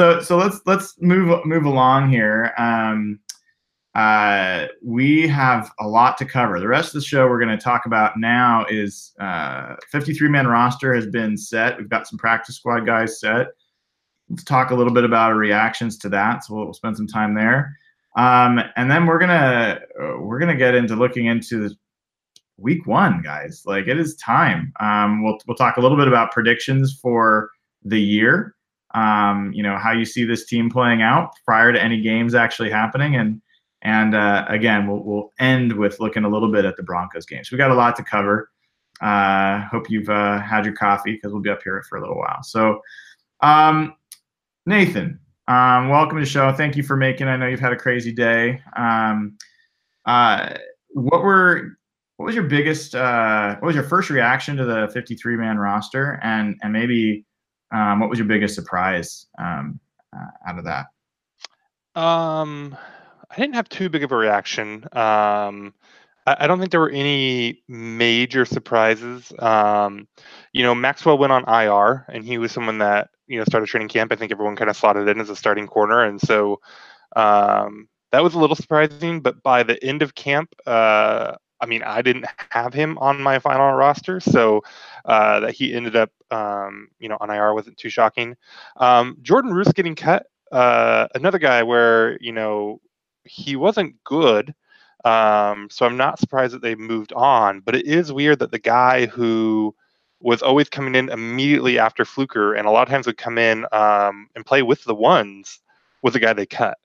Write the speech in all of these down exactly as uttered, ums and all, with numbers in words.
so so let's let's move move along here. Um, uh, we have a lot to cover. The rest of the show we're going to talk about now is uh, fifty-three man roster has been set. We've got some practice squad guys set. Let's talk a little bit about our reactions to that. So we'll, we'll spend some time there, um, and then we're gonna we're gonna get into looking into the week one, guys. Like, it is time. Um, we'll we'll talk a little bit about predictions for the year. Um, you know, how you see this team playing out prior to any games actually happening, and and uh, again, we'll we'll end with looking a little bit at the Broncos game. So we got a lot to cover. Uh, hope you've uh, had your coffee, because we'll be up here for a little while. So. Um, Nathan, um, welcome to the show. Thank you for making. I know you've had a crazy day. Um, uh, what were, what was your biggest, uh, what was your first reaction to the fifty-three man roster, and and maybe um, what was your biggest surprise um, uh, out of that? Um, I didn't have too big of a reaction. Um, I don't think there were any major surprises. Um, you know, Maxwell went on I R, and he was someone that, you know, started training camp. I think everyone kind of slotted in as a starting corner. And so um, that was a little surprising. But by the end of camp, uh, I mean, I didn't have him on my final roster. So uh, that he ended up, um, you know, on I R wasn't too shocking. Um, Jordan Roos getting cut. Uh, another guy where, you know, he wasn't good. Um, so I'm not surprised that they moved on, but it is weird that the guy who was always coming in immediately after Fluker, and a lot of times would come in um, and play with the ones, was the guy they cut.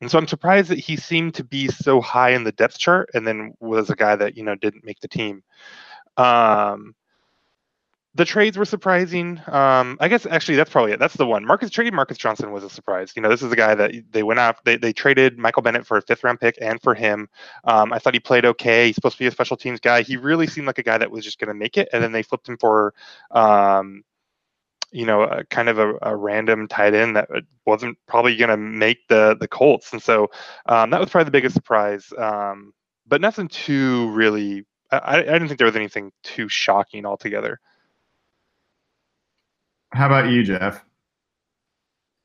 And so I'm surprised that he seemed to be so high in the depth chart, and then was a guy that, you know, didn't make the team. Um, the trades were surprising. Um, I guess actually that's probably it. That's the one. Marcus trading Marcus Johnson was a surprise. You know, this is a guy that they went off. They they traded Michael Bennett for a fifth round pick, and for him, um, I thought he played okay. He's supposed to be a special teams guy. He really seemed like a guy that was just going to make it. And then they flipped him for, um, you know, a, kind of a, a random tight end that wasn't probably going to make the the Colts. And so um, that was probably the biggest surprise. Um, but nothing too really. I, I didn't think there was anything too shocking altogether. How about you, Jeff?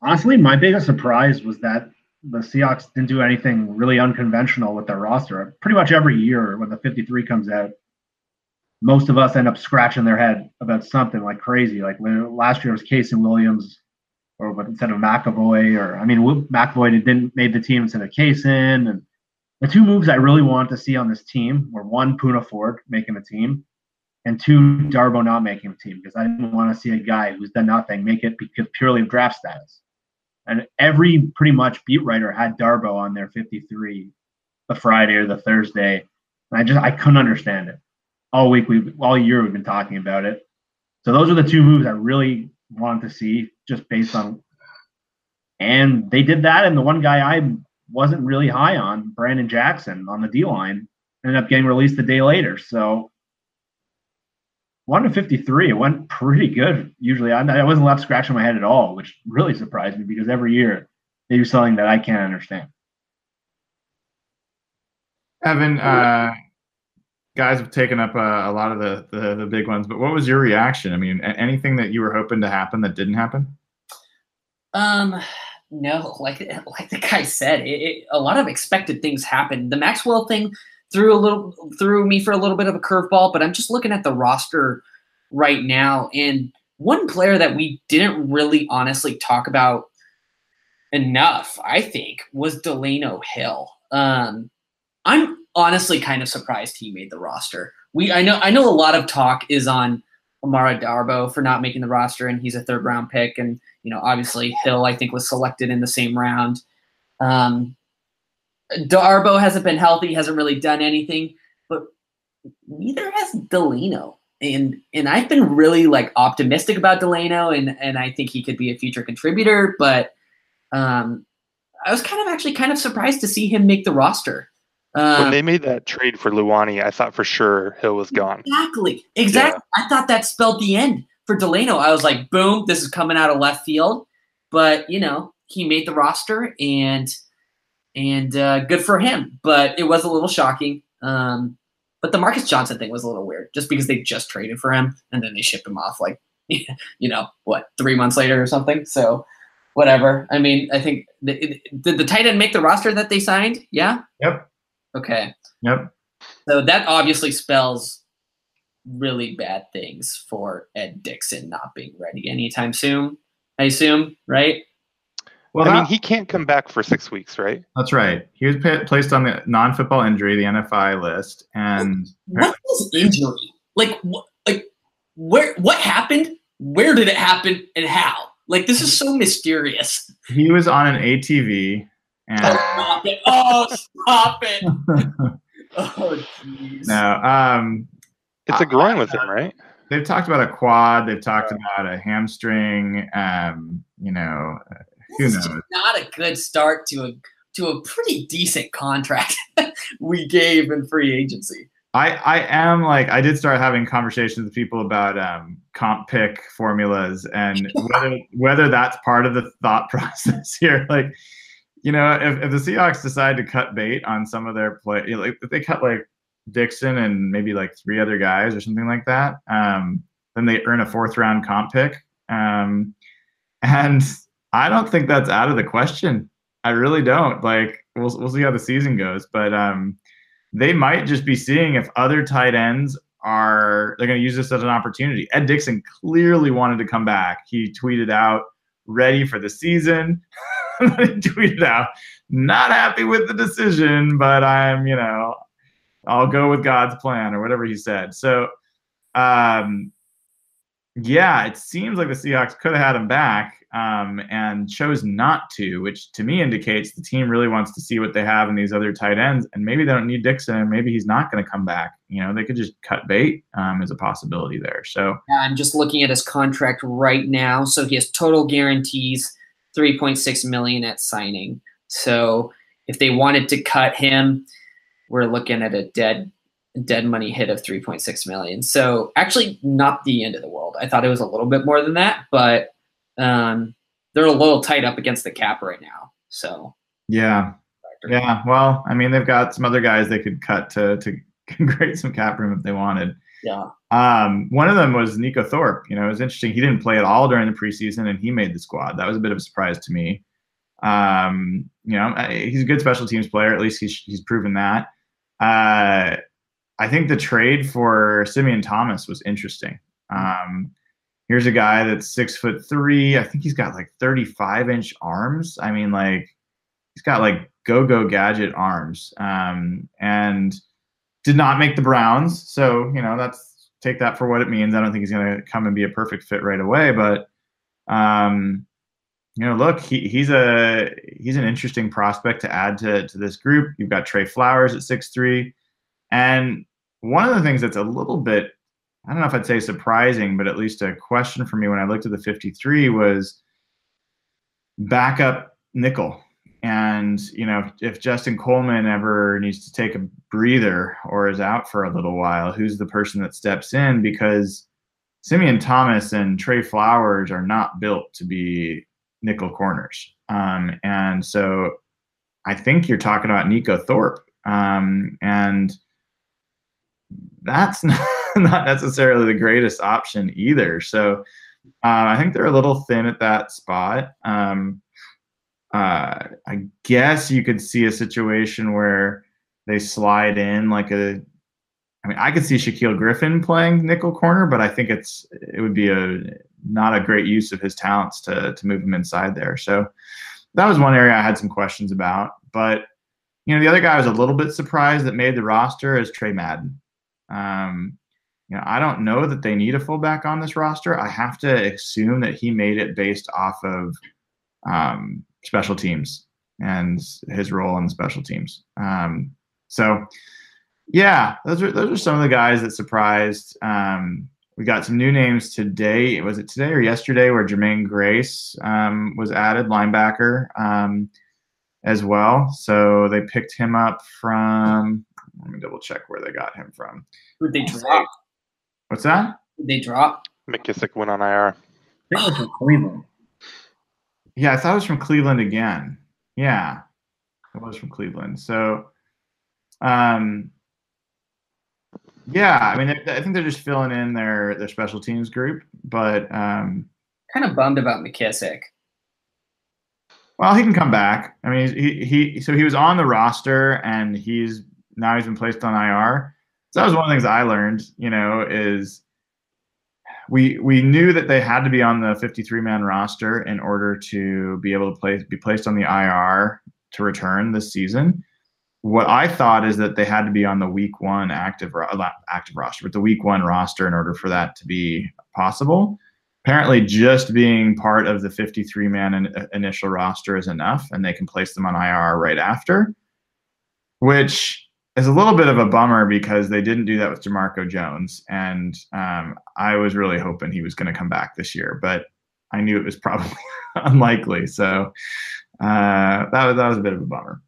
Honestly, my biggest surprise was that the Seahawks didn't do anything really unconventional with their roster. Pretty much every year when the fifty-three comes out, most of us end up scratching their head about something like crazy. Like last year it was Kaysen Williams, or what, instead of McAvoy, or I mean McAvoy didn't made the team instead of Kaysen. And the two moves I really wanted to see on this team were one, Puna Ford making the team, and two, Darboh not making the team, because I didn't want to see a guy who's done nothing make it because purely of draft status. And every pretty much beat writer had Darboh on their fifty-three the Friday or the Thursday. And I just, I couldn't understand it. All week, we all year we've been talking about it. So those are the two moves I really wanted to see, just based on, and they did that. And the one guy I wasn't really high on, Brandon Jackson on the D-line, ended up getting released a day later. So one to fifty-three, it went pretty good. Usually, I, I wasn't left scratching my head at all, which really surprised me, because every year they do something that I can't understand. Evan, uh, guys have taken up uh, a lot of the, the the big ones, but what was your reaction? I mean, anything that you were hoping to happen that didn't happen? Um, no, like like the guy said, it, it, a lot of expected things happened. The Maxwell thing Threw a little threw me for a little bit of a curveball, but I'm just looking at the roster right now, and one player that we didn't really honestly talk about enough, I think, was Delano Hill. Um, I'm honestly kind of surprised he made the roster. We I know I know a lot of talk is on Amara Darboh for not making the roster, and he's a third round pick, and you know obviously Hill I think was selected in the same round. Um, Darboh hasn't been healthy, hasn't really done anything, but neither has Delano. And and I've been really like optimistic about Delano, and, and I think he could be a future contributor, but um, I was kind of actually kind of surprised to see him make the roster. Um, when they made that trade for Luani, I thought for sure Hill was gone. Exactly. Exactly. Yeah. I thought that spelled the end for Delano. I was like, boom, this is coming out of left field. But, you know, he made the roster, and And uh, good for him, but it was a little shocking. Um, but the Marcus Johnson thing was a little weird, just because they just traded for him, and then they shipped him off like, you know, what, three months later or something. So whatever. I mean, I think the, it, did the tight end make the roster that they signed? Yeah. Yep. Okay. Yep. So that obviously spells really bad things for Ed Dickson not being ready anytime soon, I assume, right? Well, I that, mean, he can't come back for six weeks, right? That's right. He was pa- placed on the non-football injury, the N F I list, and what is injury? Like, wh- like where? What happened? Where did it happen? And how? Like, this is so mysterious. He was on an A T V, and oh, stop it! Oh, stop it! Oh, jeez. No, um, it's a groin with him, right? They've talked about a quad. They've talked about a hamstring. Um, you know. This is not a good start to a to a pretty decent contract we gave in free agency. I, I am like I did start having conversations with people about um, comp pick formulas and whether whether that's part of the thought process here. Like, you know, if, if the Seahawks decide to cut bait on some of their play, you know, like if they cut like Dickson and maybe like three other guys or something like that, um, then they earn a fourth round comp pick, um, and I don't think that's out of the question. I really don't. Like, we'll we'll see how the season goes, but um, they might just be seeing if other tight ends are they're going to use this as an opportunity. Ed Dickson clearly wanted to come back. He tweeted out, "Ready for the season." He tweeted out, "Not happy with the decision, but I'm, you know, I'll go with God's plan," or whatever he said. So, um, yeah, it seems like the Seahawks could have had him back. Um, and chose not to, which to me indicates the team really wants to see what they have in these other tight ends, and maybe they don't need Dickson, and maybe he's not going to come back. You know, they could just cut bait um, as a possibility there. So yeah, I'm just looking at his contract right now. So he has total guarantees, three point six million dollars at signing. So if they wanted to cut him, we're looking at a dead dead money hit of three point six million dollars. So actually, not the end of the world. I thought it was a little bit more than that, but. Um, they're a little tight up against the cap right now. So yeah, yeah. Well, I mean, they've got some other guys they could cut to to create some cap room if they wanted. Yeah. Um, one of them was Nico Thorpe. You know, it was interesting. He didn't play at all during the preseason, and he made the squad. That was a bit of a surprise to me. Um, you know, he's a good special teams player. At least he's he's proven that. Uh, I think the trade for Simeon Thomas was interesting. Um. Here's a guy that's six foot three. I think he's got like thirty-five inch arms. I mean, like he's got like go-go gadget arms, um, and did not make the Browns. So, you know, that's take that for what it means. I don't think he's going to come and be a perfect fit right away, but um, you know, look, he, he's a, he's an interesting prospect to add to, to this group. You've got Trey Flowers at six three. And one of the things that's a little bit, I don't know if I'd say surprising, but at least a question for me when I looked at the fifty-three was backup nickel. And, you know, if, if Justin Coleman ever needs to take a breather or is out for a little while, who's the person that steps in? Because Simeon Thomas and Trey Flowers are not built to be nickel corners. Um, and so I think you're talking about Nico Thorpe. Um, and that's not... not necessarily the greatest option either. So uh, I think they're a little thin at that spot. Um, uh, I guess you could see a situation where they slide in like a, I mean, I could see Shaquill Griffin playing nickel corner, but I think it's, it would be a, not a great use of his talents to, to move him inside there. So that was one area I had some questions about, but you know, the other guy I was a little bit surprised that made the roster is Trey Madden. Um, You know, I don't know that they need a fullback on this roster. I have to assume that he made it based off of um, special teams and his role on the special teams. Um, so, yeah, those are those are some of the guys that surprised. Um, we got some new names today. Was it today or yesterday where Jermaine Grace um, was added, linebacker, um, as well? So they picked him up from – let me double check where they got him from. Who'd they drop? What's that? Did they drop? McKissick went on I R. I think it was from Cleveland. Yeah, I thought it was from Cleveland again. Yeah, it was from Cleveland. So, um, yeah, I mean, I think they're just filling in their, their special teams group, but um, kind of bummed about McKissick. Well, he can come back. I mean, he he so he was on the roster, and he's now he's been placed on I R. So that was one of the things I learned. You know, is we we knew that they had to be on the fifty-three man roster in order to be able to place be placed on the I R to return this season. What I thought is that they had to be on the week one active active roster, but the week one roster in order for that to be possible. Apparently just being part of the fifty-three man initial roster is enough, and they can place them on I R right after, which is a little bit of a bummer because they didn't do that with Jamarco Jones. And um, I was really hoping he was going to come back this year, but I knew it was probably unlikely. So uh, that was, that was a bit of a bummer.